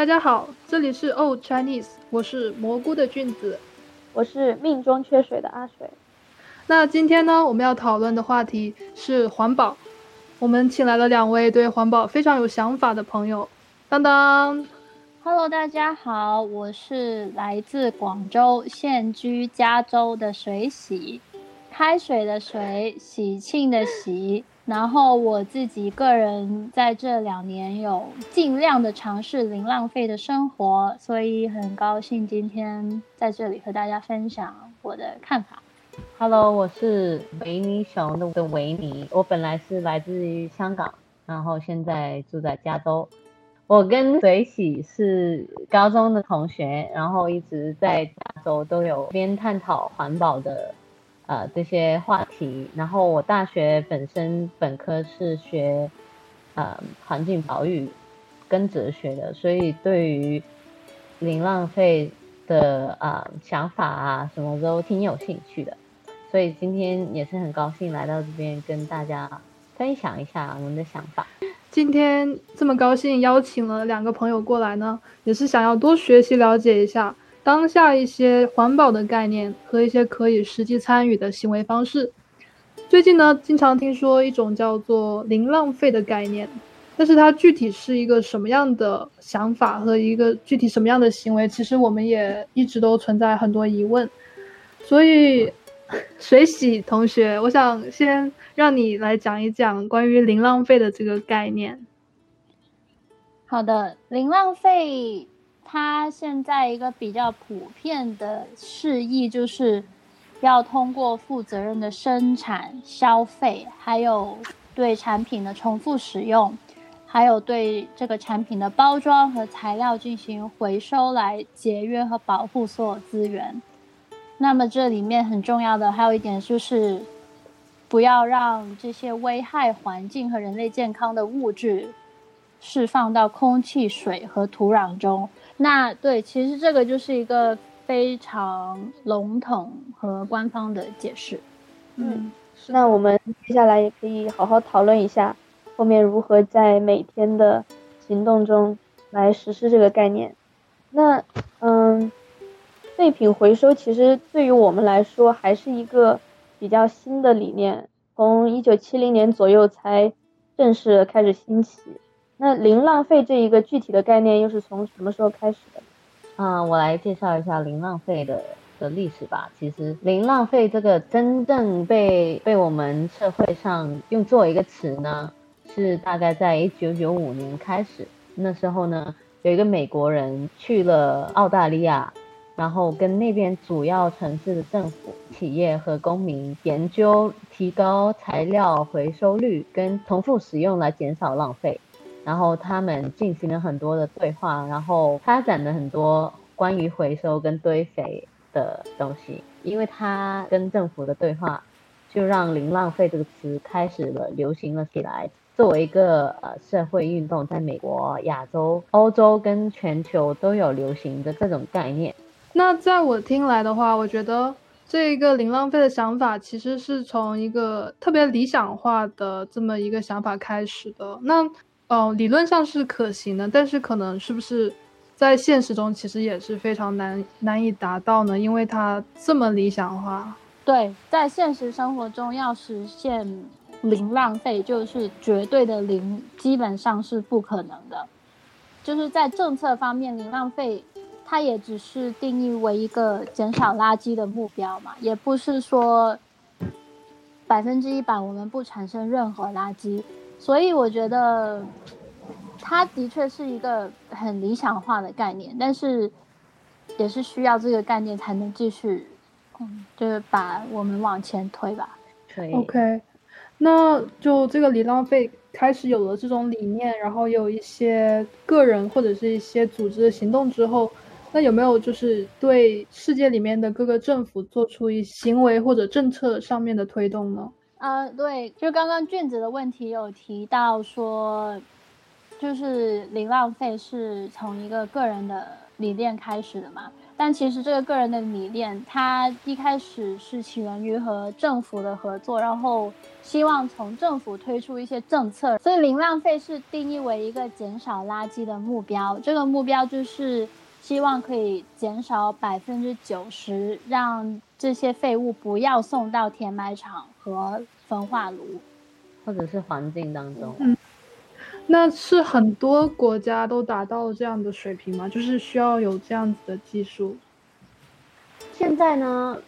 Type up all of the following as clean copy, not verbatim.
大家好，这里是 Old Chinese， 我是蘑菇的菌子，我是命中缺水的阿水。那今天呢，我们要讨论的话题是环保。我们请来了两位对环保非常有想法的朋友。当当 ，Hello， 大家好，我是来自广州，现居加州的水洗，开水的水，喜庆的喜。然后我自己个人在这2年有尽量的尝试零浪费的生活，所以很高兴今天在这里和大家分享我的看法。Hello， 我是维尼熊的维尼，我本来是来自于香港，然后现在住在加州。我跟水喜是高中的同学，然后一直在加州都有边探讨环保的这些话题，然后我大学本科是学环境保育跟哲学的，所以对于零浪费的想法啊什么都挺有兴趣的，所以今天也是很高兴来到这边跟大家分享一下我们的想法。今天这么高兴邀请了2个朋友过来呢，也是想要多学习了解一下当下一些环保的概念和一些可以实际参与的行为方式。最近呢，经常听说一种叫做零浪费的概念，但是它具体是一个什么样的想法和一个具体什么样的行为，其实我们也一直都存在很多疑问。所以水喜同学，我想先让你来讲一讲关于零浪费的这个概念。好的，零浪费它现在一个比较普遍的示意就是要通过负责任的生产、消费，还有对产品的重复使用，还有对这个产品的包装和材料进行回收来节约和保护所有资源。那么这里面很重要的还有一点就是不要让这些危害环境和人类健康的物质释放到空气、水和土壤中。那对，其实这个就是一个非常笼统和官方的解释。那我们接下来也可以好好讨论一下后面如何在每天的行动中来实施这个概念。那废品回收其实对于我们来说还是一个比较新的理念，从1970年左右才正式开始兴起。那零浪费这一个具体的概念又是从什么时候开始的？我来介绍一下零浪费的历史吧。其实零浪费这个真正被我们社会上用作一个词呢，是大概在1995年开始。那时候呢，有一个美国人去了澳大利亚，然后跟那边主要城市的政府、企业和公民研究提高材料回收率跟重复使用来减少浪费。然后他们进行了很多的对话，然后发展了很多关于回收跟堆肥的东西。因为他跟政府的对话，就让零浪费这个词开始了流行了起来，作为一个社会运动，在美国、亚洲、欧洲跟全球都有流行的这种概念。那在我听来的话，我觉得这一个零浪费的想法其实是从一个特别理想化的这么一个想法开始的。那理论上是可行的，但是可能是不是在现实中其实也是非常难以达到呢？因为它这么理想化。对，在现实生活中要实现零浪费，就是绝对的零，基本上是不可能的。就是在政策方面，零浪费它也只是定义为一个减少垃圾的目标嘛，也不是说100%我们不产生任何垃圾。所以我觉得它的确是一个很理想化的概念，但是也是需要这个概念才能继续就是把我们往前推吧。可以 OK， 那就这个零浪费开始有了这种理念，然后有一些个人或者是一些组织的行动之后，那有没有就是对世界里面的各个政府做出一行为或者政策上面的推动呢？对，就刚刚俊子的问题有提到说，就是零浪费是从一个个人的理念开始的嘛，但其实这个个人的迷恋，它一开始是起源于和政府的合作，然后希望从政府推出一些政策，所以零浪费是定义为一个减少垃圾的目标。这个目标就是希望可以减少90%，让这些废物不要送到填埋场和焚化炉，或者是环境当中。那是很多国家都达到这样的水平吗？就是需要有这样子的技术？现在呢，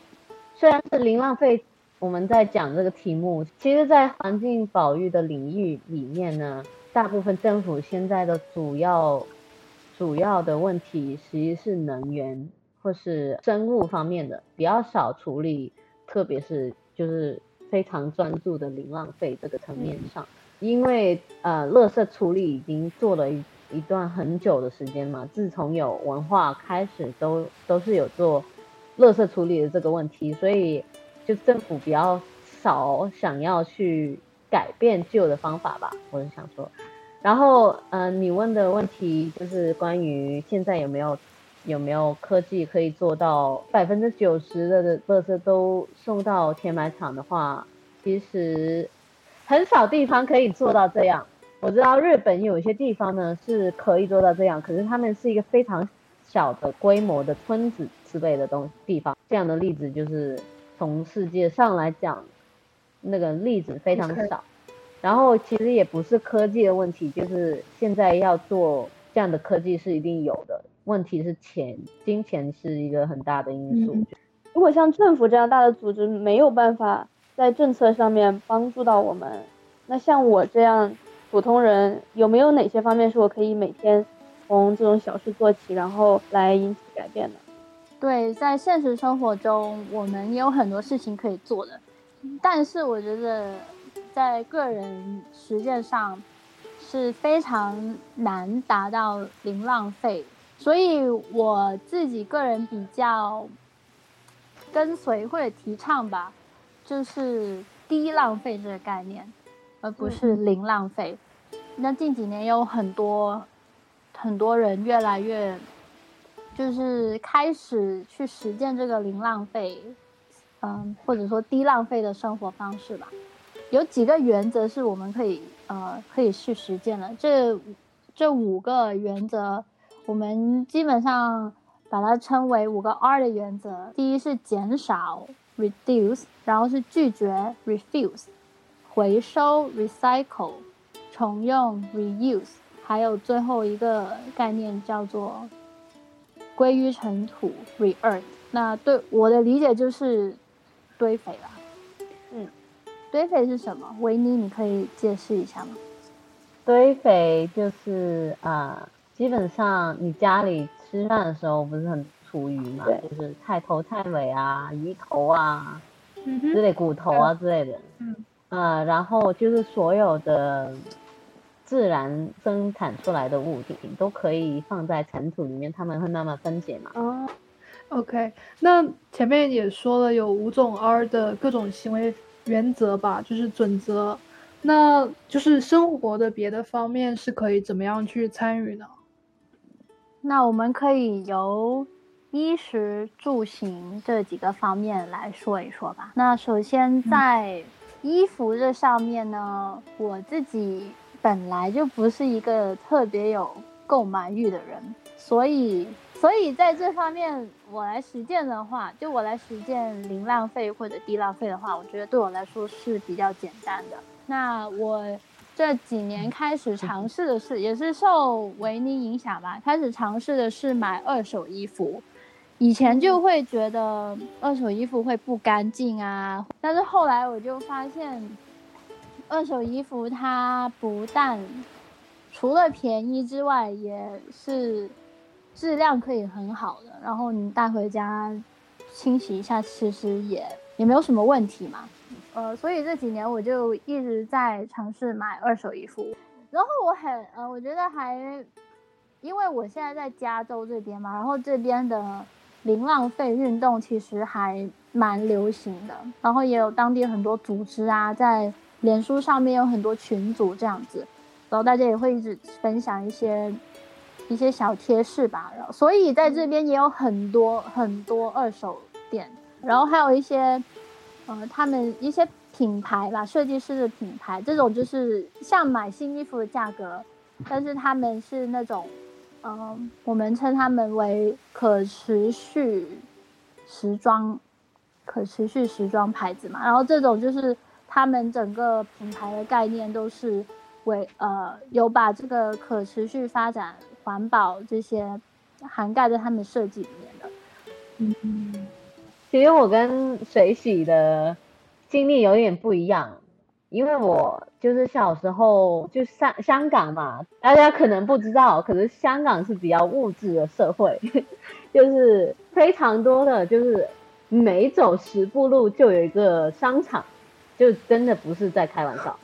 虽然是零浪费，我们在讲这个题目，其实在环境保育的领域里面呢，大部分政府现在的主要的问题其实是能源或是生物方面的，比较少处理，特别是就是非常专注的零浪费这个层面上。因为垃圾处理已经做了一段很久的时间嘛，自从有文化开始都是有做垃圾处理的这个问题，所以就政府比较少想要去改变旧的方法吧，我是想说。然后你问的问题就是关于现在有没有科技可以做到90%的垃圾都送到填埋场的话，其实很少地方可以做到这样。我知道日本有一些地方呢是可以做到这样，可是他们是一个非常小的规模的村子之类的地方。这样的例子就是从世界上来讲，那个例子非常少。然后其实也不是科技的问题，就是现在要做这样的科技是一定有的，问题是金钱是一个很大的因素。如果像政府这样大的组织没有办法在政策上面帮助到我们，那像我这样普通人，有没有哪些方面是我可以每天从这种小事做起，然后来引起改变的？对，在现实生活中我们也有很多事情可以做的，但是我觉得在个人实践上是非常难达到零浪费，所以我自己个人比较跟随或者提倡吧，就是低浪费这个概念，而不是零浪费。那近几年有很多人越来越就是开始去实践这个零浪费，或者说低浪费的生活方式吧。有几个原则是我们可以去实践的，这5个原则我们基本上把它称为5个R 的原则。第一是减少 reduce， 然后是拒绝 refuse， 回收 recycle， 重用 reuse， 还有最后一个概念叫做归于尘土 re-earth。 那对我的理解就是堆肥吧。堆肥是什么？维尼，你可以解释一下吗？堆肥就是基本上你家里吃饭的时候不是很厨余嘛，就是菜头菜尾啊、鱼头啊、之类骨头啊之类的。然后就是所有的自然生产出来的物体都可以放在尘土里面，它们会慢慢分解嘛。OK， 那前面也说了有5种R 的各种行为原则吧，就是准则，那就是生活的别的方面是可以怎么样去参与呢？那我们可以由衣食住行这几个方面来说一说吧。那首先在衣服这上面呢，我自己本来就不是一个特别有购买欲的人，所以在这方面我来实践零浪费或者低浪费的话，我觉得对我来说是比较简单的。那我这几年开始尝试的是，也是受维尼影响吧，开始尝试的是买2手衣服。以前就会觉得2手衣服会不干净啊，但是后来我就发现2手衣服它不但除了便宜之外，也是质量可以很好的，然后你带回家清洗一下，其实也没有什么问题嘛。所以这几年我就一直在尝试买2手衣服。然后我觉得还，因为我现在在加州这边嘛，然后这边的零浪费运动其实还蛮流行的，然后也有当地很多组织啊，在脸书上面有很多群组这样子，然后大家也会一直分享一些一些小贴士吧，所以在这边也有很多很多二手店，然后还有一些他们一些品牌吧，设计师的品牌，这种就是像买新衣服的价格，但是他们是那种我们称他们为可持续时装，可持续时装牌子嘛，然后这种就是他们整个品牌的概念都是为有把这个可持续发展、环保这些涵盖在他们设计里面的。嗯，其实我跟水洗的经历有点不一样，因为我就是小时候就香港嘛，大家可能不知道，可是香港是比较物质的社会，就是非常多的，就是每走10步路就有一个商场，就真的不是在开玩笑。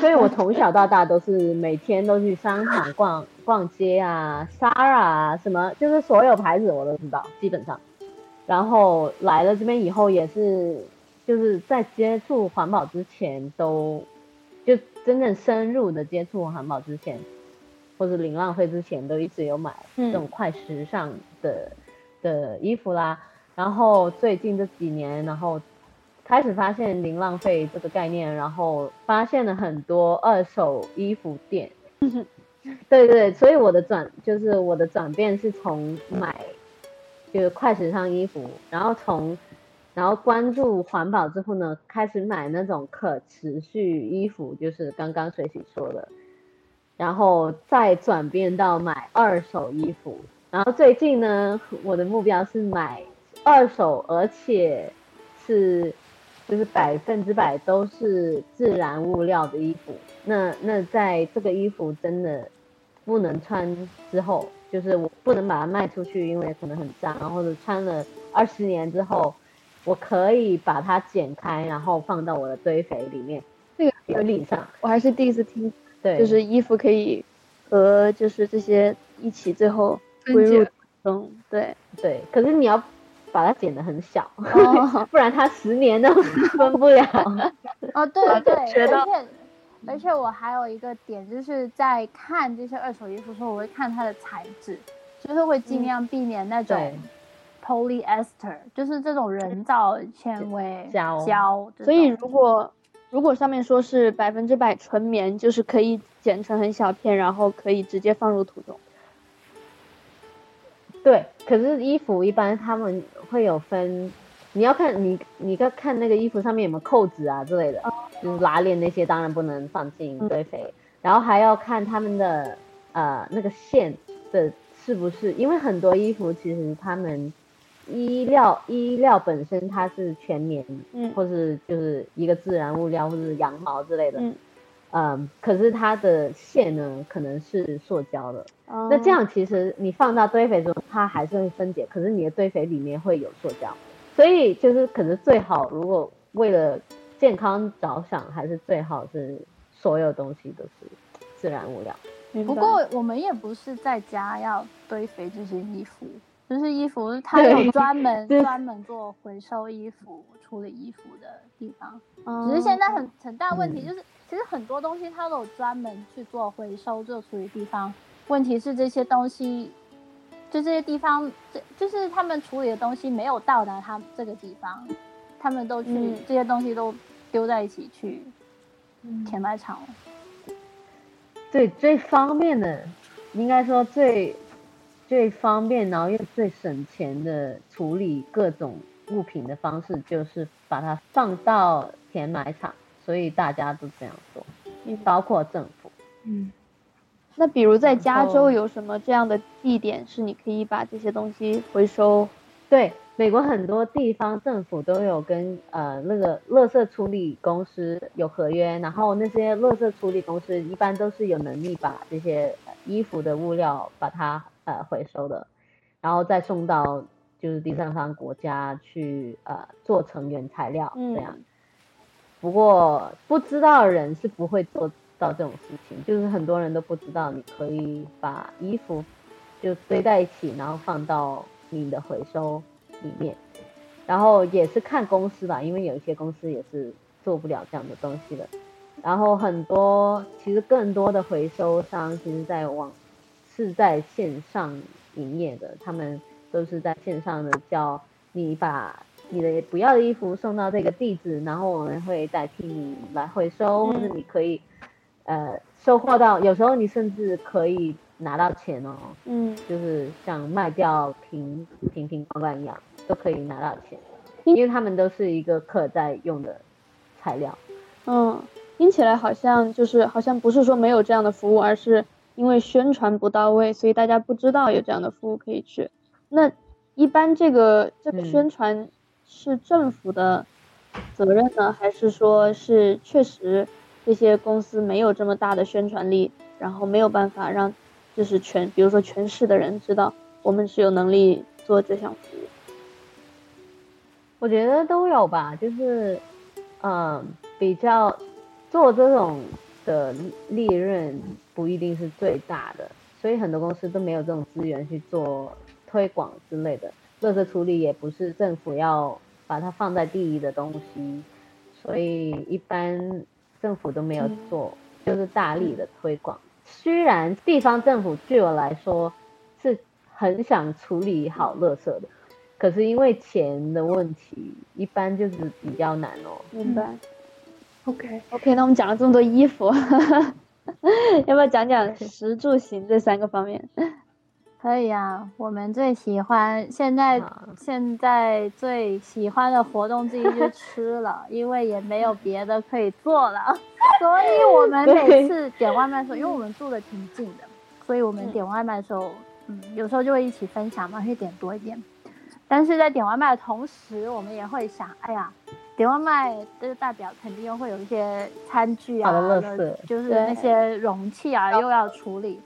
所以我从小到大都是每天都去商场逛街啊，Zara啊，什么就是所有牌子我都知道基本上。然后来了这边以后也是，就是在接触环保之前都就真正深入的接触环保之前，或者零浪费之前都一直有买这种快时尚的衣服啦。然后最近这几年，然后开始发现零浪费这个概念，然后发现了很多二手衣服店。对对，所以我的转变是从买就是快时尚衣服，然后关注环保之后呢，开始买那种可持续衣服，就是刚刚水洗说的，然后再转变到买二手衣服，然后最近呢，我的目标是买二手，而且是就是100%都是自然物料的衣服，那在这个衣服真的不能穿之后，就是我不能把它卖出去，因为可能很脏，或者穿了20年之后，我可以把它剪开，然后放到我的堆肥里面。这个原理上，我还是第一次听，对，就是衣服可以和就是这些一起最后归入中，对对，可是你要把它剪得很小，不然它10年都分不了。哦，对对，而且我还有一个点，就是在看这些二手衣服的时候，我会看它的材质，就是会尽量避免那种polyester， 就是这种人造纤维胶。所以如果上面说是100%纯棉，就是可以剪成很小片，然后可以直接放入土中。对，可是衣服一般他们会有分，你要看你要看那个衣服上面有没有扣子啊之类的，就是拉链那些当然不能放进堆肥，然后还要看他们的那个线的是不是，因为很多衣服其实他们衣料本身它是全棉，或是就是一个自然物料或是羊毛之类的，可是它的线呢可能是塑胶的，那这样其实你放到堆肥中它还是会分解，可是你的堆肥里面会有塑胶，所以就是可能最好，如果为了健康着想，还是最好是所有东西都是自然物料。不过我们也不是在家要堆肥这些衣服，就是衣服它有专门做回收衣服处理衣服的地方，只是现在很大问题就是，其实很多东西它都有专门去做回收做处理地方，问题是这些东西就这些地方就是他们处理的东西没有到达他这个地方，他们都去，这些东西都丢在一起去填埋场。对，最方便的，应该说最方便然后又最省钱的处理各种物品的方式，就是把它放到填埋场，所以大家都这样做，包括政府。那比如在加州有什么这样的地点是你可以把这些东西回收？对，美国很多地方政府都有跟那个垃圾处理公司有合约，然后那些垃圾处理公司一般都是有能力把这些衣服的物料把它回收的，然后再送到就是第三方国家去做成原材料这样。不过不知道的人是不会做到这种事情，就是很多人都不知道你可以把衣服就堆在一起，然后放到你的回收里面，然后也是看公司吧，因为有一些公司也是做不了这样的东西的。然后很多其实更多的回收商其实在往是在线上营业的，他们都是在线上的，叫你把你的不要的衣服送到这个地址，然后我们会代替你来回收，或者你可以收获到，有时候你甚至可以拿到钱哦，就是像卖掉瓶罐一样都可以拿到钱，因为他们都是一个可再用的材料。听起来好像就是好像不是说没有这样的服务，而是因为宣传不到位，所以大家不知道有这样的服务可以去。那一般这个宣传是政府的责任呢，还是说是确实这些公司没有这么大的宣传力，然后没有办法让就是比如说全市的人知道我们是有能力做这项服务？我觉得都有吧，就是比较做这种的利润不一定是最大的，所以很多公司都没有这种资源去做推广之类的。垃圾处理也不是政府要把它放在第一的东西，所以一般政府都没有做就是大力的推广。虽然地方政府据我来说是很想处理好垃圾的，可是因为钱的问题一般就是比较难哦。明白。OK， 那我们讲了这么多衣服要不要讲讲食住行这三个方面？可以啊，我们最喜欢现在最喜欢的活动之一就是吃了因为也没有别的可以做了所以我们每次点外卖的时候，因为我们住的挺近的，所以我们点外卖的时候有时候就会一起分享嘛，会点多一点。但是在点外卖的同时，我们也会想，哎呀，点外卖这代表肯定又会有一些餐具啊，就是那些容器啊又要处理。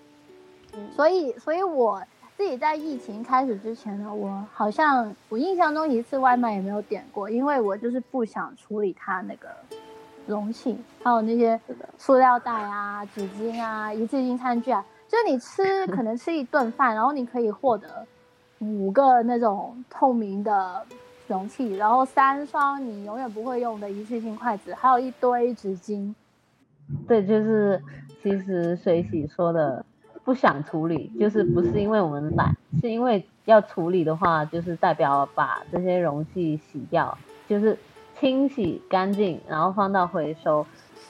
所以我自己在疫情开始之前呢，我印象中一次外卖也没有点过，因为我就是不想处理它那个容器，还有那些塑料袋啊、纸巾啊、一次性餐具啊，就是你吃可能吃一顿饭，然后你可以获得5个那种透明的容器，然后3双你永远不会用的一次性筷子，还有一堆纸巾。对，就是其实水洗说的不想处理，就是不是因为我们懒，是因为要处理的话就是代表把这些容器洗掉，就是清洗干净，然后放到回收。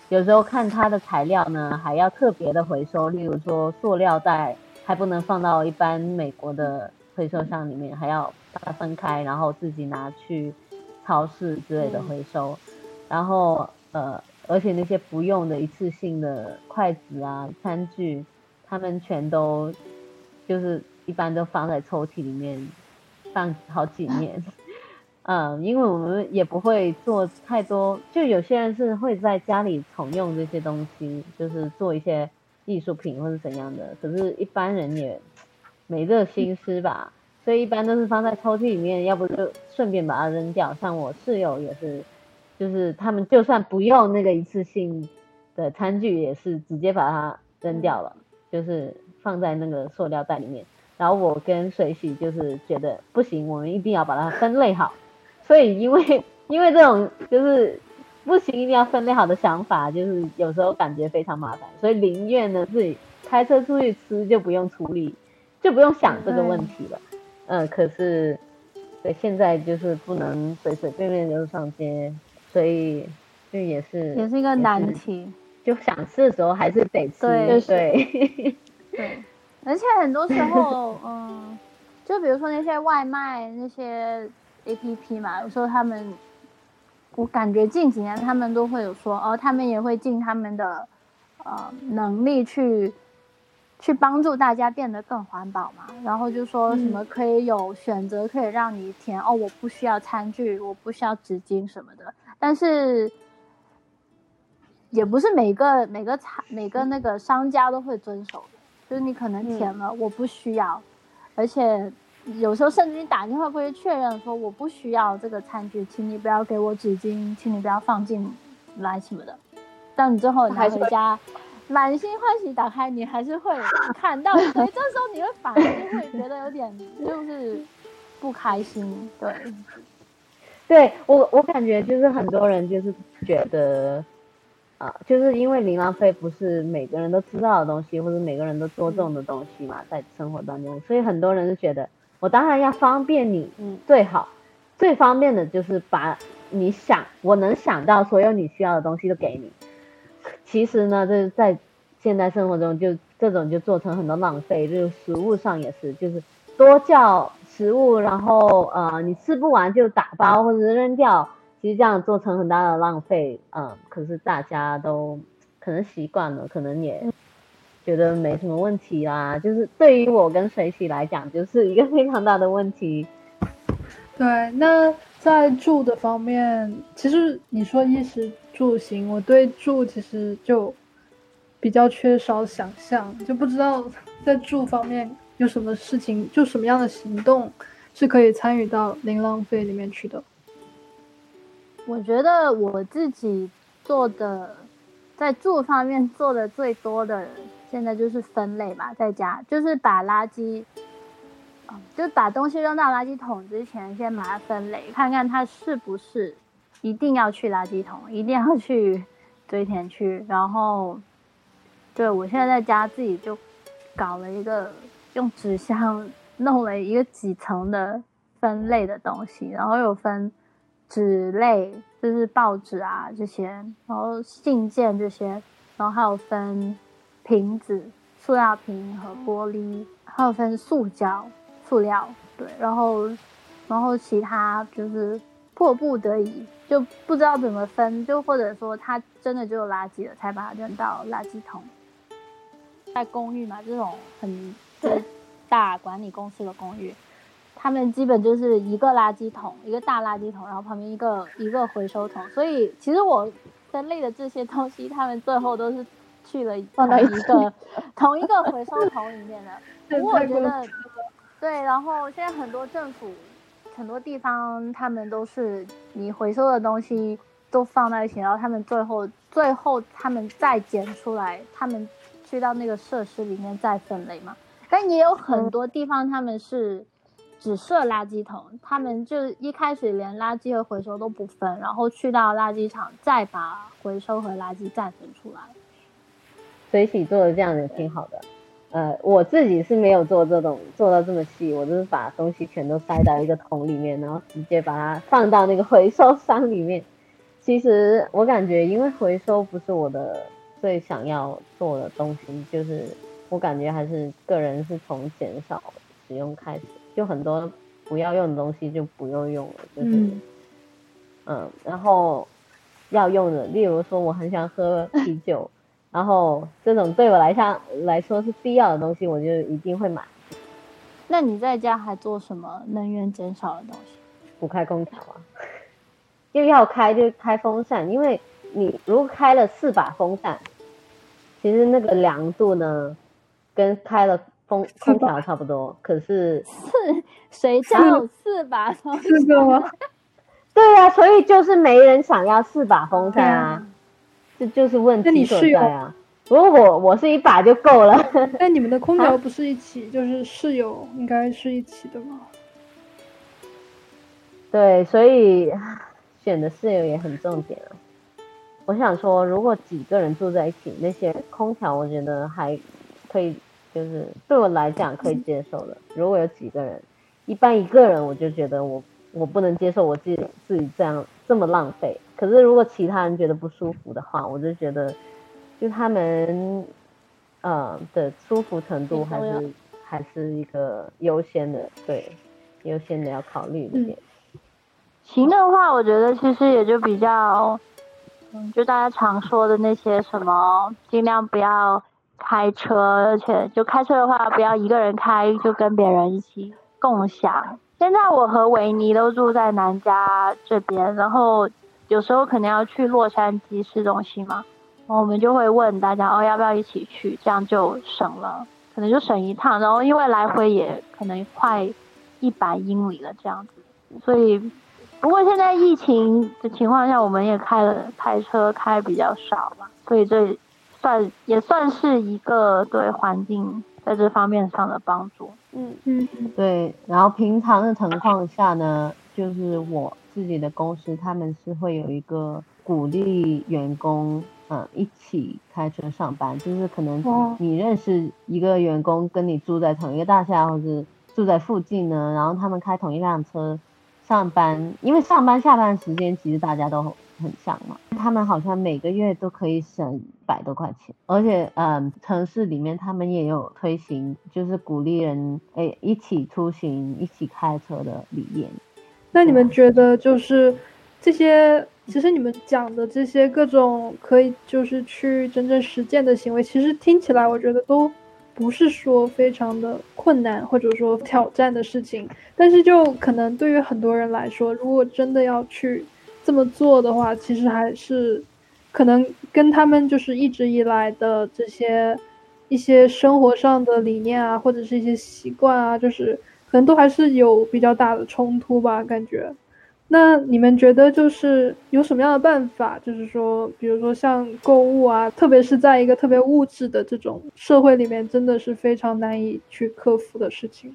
有时候看它的材料呢还要特别的回收，例如说塑料袋还不能放到一般美国的回收箱里面，还要把它分开，然后自己拿去超市之类的回收。然后而且那些不用的一次性的筷子啊、餐具，他们全都就是一般都放在抽屉里面放好几年因为我们也不会做太多，就有些人是会在家里重用这些东西，就是做一些艺术品或是怎样的，可是一般人也没这心思吧，所以一般都是放在抽屉里面，要不就顺便把它扔掉。像我室友也是，就是他们就算不用那个一次性的餐具也是直接把它扔掉了，就是放在那个塑料袋里面。然后我跟水洗就是觉得不行，我们一定要把它分类好，所以因为这种就是不行一定要分类好的想法，就是有时候感觉非常麻烦，所以宁愿呢自己开车出去吃，就不用处理，就不用想这个问题了。可是对，现在就是不能随随便便就上街，所以这也是一个难题，就想吃的时候还是得吃。对，而且很多时候就比如说那些外卖那些 APP 嘛，有时候他们，我感觉近几年他们都会有说他们也会尽他们的能力去帮助大家变得更环保嘛，然后就说什么可以有选择，可以让你填我不需要餐具，我不需要纸巾什么的。但是也不是每个那个商家都会遵守的，就是你可能填了我不需要，而且有时候甚至你打电话过去确认说我不需要这个餐具，请你不要给我纸巾，请你不要放进来什么的，但你最后拿回家满心欢喜打开，你还是会看到，所以这时候你会反而就会觉得有点就是不开心。对，我感觉就是很多人就是觉得就是因为零浪费不是每个人都知道的东西，或者每个人都着重的东西嘛，在生活当中，所以很多人就觉得我当然要方便你，最好最方便的就是把你想我能想到所有你需要的东西都给你。其实呢，这在现代生活中就这种就做成很多浪费，就是食物上也是，就是多叫食物，然后你吃不完就打包或者扔掉。其实这样做成很大的浪费，可是大家都可能习惯了，可能也觉得没什么问题啦。就是对于我跟水喜来讲，就是一个非常大的问题。对，那在住的方面，其实你说衣食住行，我对住其实就比较缺少想象，就不知道在住方面有什么事情，就什么样的行动是可以参与到零浪费里面去的。我觉得我自己做的，在住方面做的最多的，现在就是分类吧，在家就是把垃圾，就把东西扔到垃圾桶之前，先把它分类，看看它是不是一定要去垃圾桶，一定要去堆填区。然后，对，我现在在家自己就搞了一个，用纸箱弄了一个几层的分类的东西，然后有分纸类，就是报纸啊这些，然后信件这些，然后还有分瓶子、塑料瓶和玻璃，还有分塑胶、塑料，对，然后其他就是迫不得已就不知道怎么分，就或者说它真的就有垃圾了，才把它扔到垃圾桶。在公寓嘛，这种很大管理公司的公寓，他们基本就是一个垃圾桶，一个大垃圾桶，然后旁边一个回收桶，所以其实我分类的这些东西，他们最后都是去了同一个回收桶里面的。不过我觉得对，然后现在很多政府很多地方，他们都是你回收的东西都放在一起，然后他们最后他们再捡出来，他们去到那个设施里面再分类嘛。但也有很多地方他们是只设垃圾桶，他们就一开始连垃圾和回收都不分，然后去到垃圾场再把回收和垃圾再分出来。水洗做的这样也挺好的，我自己是没有做到这么细，我就是把东西全都塞到一个桶里面，然后直接把它放到那个回收箱里面。其实我感觉，因为回收不是我的最想要做的东西，就是我感觉还是个人是从减少使用开始。就很多不要用的东西就不用用了，就是然后要用的，例如说我很想喝啤酒，然后这种对我来说是必要的东西，我就一定会买。那你在家还做什么能源减少的东西？不开空调啊，又要开就开风扇，因为你如果开了4把风扇，其实那个凉度呢，跟开了空调差不多，可是谁家有4把风扇？是的吗？对啊，所以就是没人想要4把风扇啊，这就是问题所在啊。如果我是1把就够了。那你们的空调不是一起，就是室友应该是一起的吗？对，所以选的室友也很重点啊。我想说，如果几个人住在一起，那些空调我觉得还可以。就是对我来讲可以接受的，如果有几个人，一般一个人我就觉得我不能接受我自己这样这么浪费。可是如果其他人觉得不舒服的话，我就觉得就他们的舒服程度还是一个优先的，对，优先的要考虑的点。行的话，我觉得其实也就比较，就大家常说的那些什么，尽量不要开车，而且就开车的话不要一个人开，就跟别人一起共享。现在我和维尼都住在南加这边，然后有时候可能要去洛杉矶市中心嘛，然后我们就会问大家要不要一起去，这样就省了，可能就省一趟，然后因为来回也可能快100英里了这样子。所以不过现在疫情的情况下，我们也开车开比较少嘛，所以这也算是一个对环境在这方面上的帮助。对。然后平常的情况下呢，就是我自己的公司他们是会有一个鼓励员工一起开车上班，就是可能你认识一个员工跟你住在同一个大厦或者住在附近呢，然后他们开同一辆车上班，因为上班下班时间其实大家都很像嘛，他们好像每个月都可以省100多块钱，而且城市里面他们也有推行就是鼓励人一起出行一起开车的理念。那你们觉得就是这些其实你们讲的这些各种可以就是去真正实践的行为，其实听起来我觉得都不是说非常的困难或者说挑战的事情，但是就可能对于很多人来说，如果真的要去这么做的话，其实还是可能跟他们就是一直以来的这些一些生活上的理念啊，或者是一些习惯啊，就是可能都还是有比较大的冲突吧，感觉。那你们觉得就是有什么样的办法，就是说比如说像购物啊，特别是在一个特别物质的这种社会里面，真的是非常难以去克服的事情。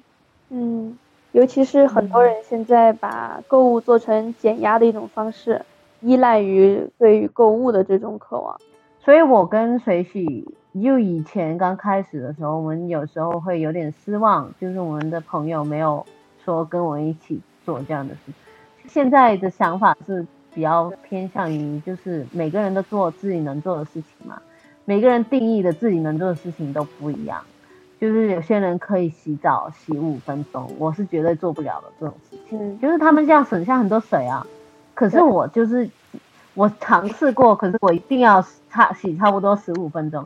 尤其是很多人现在把购物做成减压的一种方式，依赖于对于购物的这种渴望。所以我跟水喜就以前刚开始的时候，我们有时候会有点失望，就是我们的朋友没有说跟我一起做这样的事情。现在的想法是比较偏向于就是每个人都做自己能做的事情嘛，每个人定义的自己能做的事情都不一样，就是有些人可以洗澡洗5分钟，我是绝对做不了的这种事情。就是他们这样省下很多水啊，可是我就是我尝试过，可是我一定要洗差不多15分钟。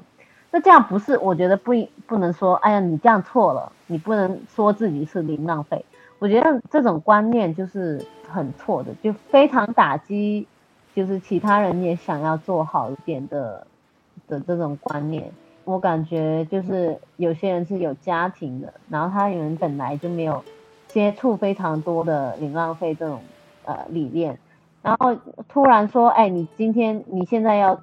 那这样不是，我觉得不能说哎呀你这样错了，你不能说自己是零浪费。我觉得这种观念就是很错的，就非常打击就是其他人也想要做好一点的这种观念。我感觉就是有些人是有家庭的，然后他们本来就没有接触非常多的零浪费这种理念，然后突然说你现在要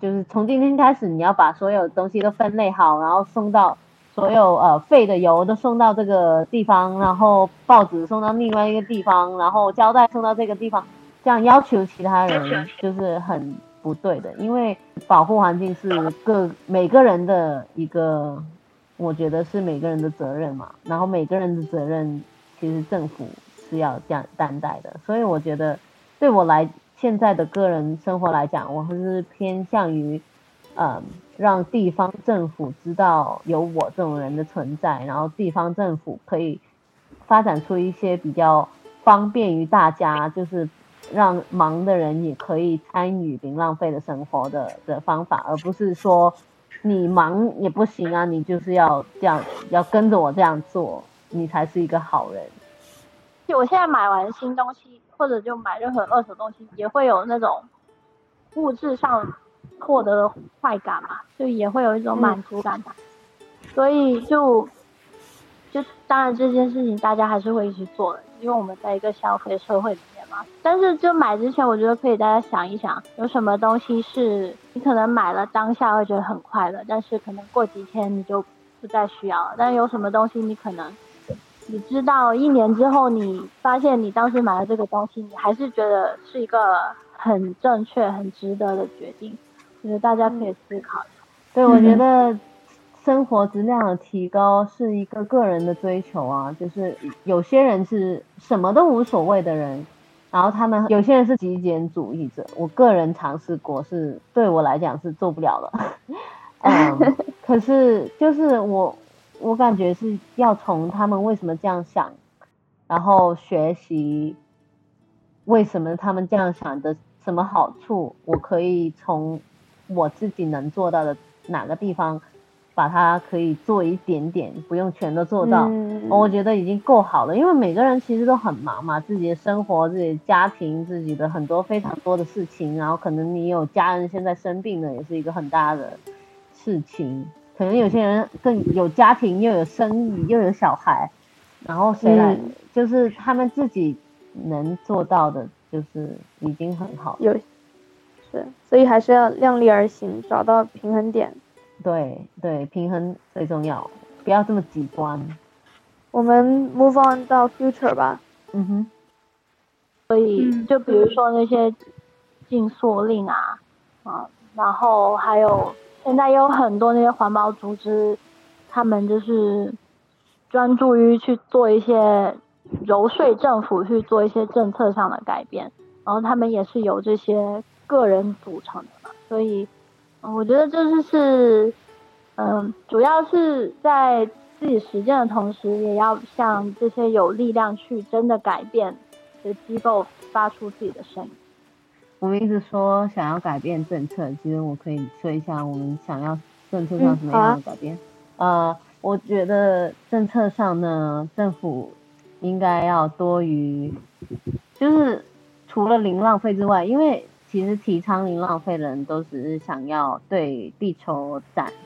就是从今天开始你要把所有东西都分类好，然后送到所有废的油都送到这个地方，然后报纸送到另外一个地方，然后胶带送到这个地方，这样要求其他人就是很不对的。因为保护环境是每个人的一个，我觉得是每个人的责任嘛，然后每个人的责任其实政府是要这样担待的。所以我觉得对我来现在的个人生活来讲，我还是偏向于让地方政府知道有我这种人的存在，然后地方政府可以发展出一些比较方便于大家，就是让忙的人也可以参与零浪费的生活的方法，而不是说你忙也不行啊，你就是要这样，要跟着我这样做，你才是一个好人。就我现在买完新东西，或者就买任何二手东西，也会有那种物质上获得的快感嘛，就也会有一种满足感嘛。所以就当然这件事情大家还是会去做的，因为我们在一个消费社会里面嘛。但是就买之前，我觉得可以大家想一想，有什么东西是你可能买了当下会觉得很快乐，但是可能过几天你就不再需要了。但是有什么东西你可能你知道1年之后，你发现你当时买了这个东西，你还是觉得是一个很正确很值得的决定。我觉得大家可以思考。对，我觉得生活质量的提高是一个个人的追求啊，就是有些人是什么都无所谓的人，然后他们有些人是极简主义者，我个人尝试过，是对我来讲是做不了的可是就是我感觉是要从他们为什么这样想，然后学习为什么他们这样想的什么好处，我可以从我自己能做到的哪个地方把它可以做一点点，不用全都做到我觉得已经够好了。因为每个人其实都很忙嘛，自己的生活自己的家庭自己的很多非常多的事情，然后可能你有家人现在生病了也是一个很大的事情，可能有些人更有家庭又有生意又有小孩，然后谁来就是他们自己能做到的就是已经很好了。所以还是要量力而行，找到平衡点。对，平衡最重要，不要这么极端。我们 move on 到 future 吧。所以就比如说那些禁塑令啊，然后还有现在也有很多那些环保组织，他们就是专注于去做一些游说政府去做一些政策上的改变，然后他们也是由这些个人组成的嘛，所以我觉得这是主要是在自己实践的同时，也要向这些有力量去真的改变的机构发出自己的声音。我们一直说想要改变政策，其实我可以说一下我们想要政策上什么样的改变。我觉得政策上呢，政府应该要多于就是除了零浪费之外，因为其实提倡零浪费的人都只是想要对地球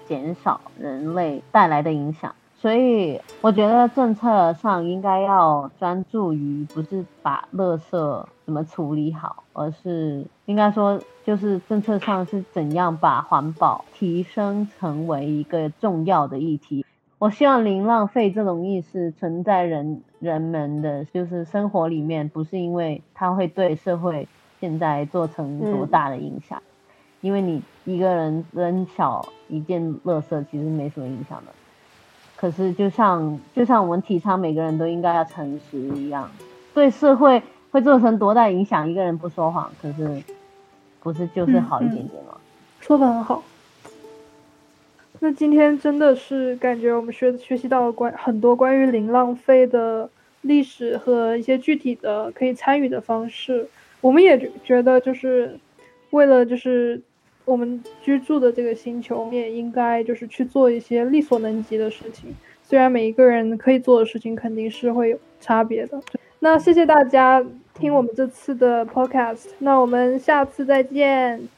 减少人类带来的影响，所以我觉得政策上应该要专注于不是把垃圾怎么处理好，而是应该说就是政策上是怎样把环保提升成为一个重要的议题。我希望零浪费这种意识存在人们的就是生活里面，不是因为它会对社会现在做成多大的影响，因为你一个人扔小一件垃圾其实没什么影响的，可是就像我们提倡每个人都应该要诚实一样，对社会会造成多大影响，一个人不说谎，可是不是就是好一点点吗？说得很好。那今天真的是感觉我们学习到了很多关于零浪费的历史和一些具体的可以参与的方式。我们也觉得就是为了就是我们居住的这个星球，我们也应该就是去做一些力所能及的事情，虽然每一个人可以做的事情肯定是会有差别的。那谢谢大家听我们这次的 podcast， 那我们下次再见。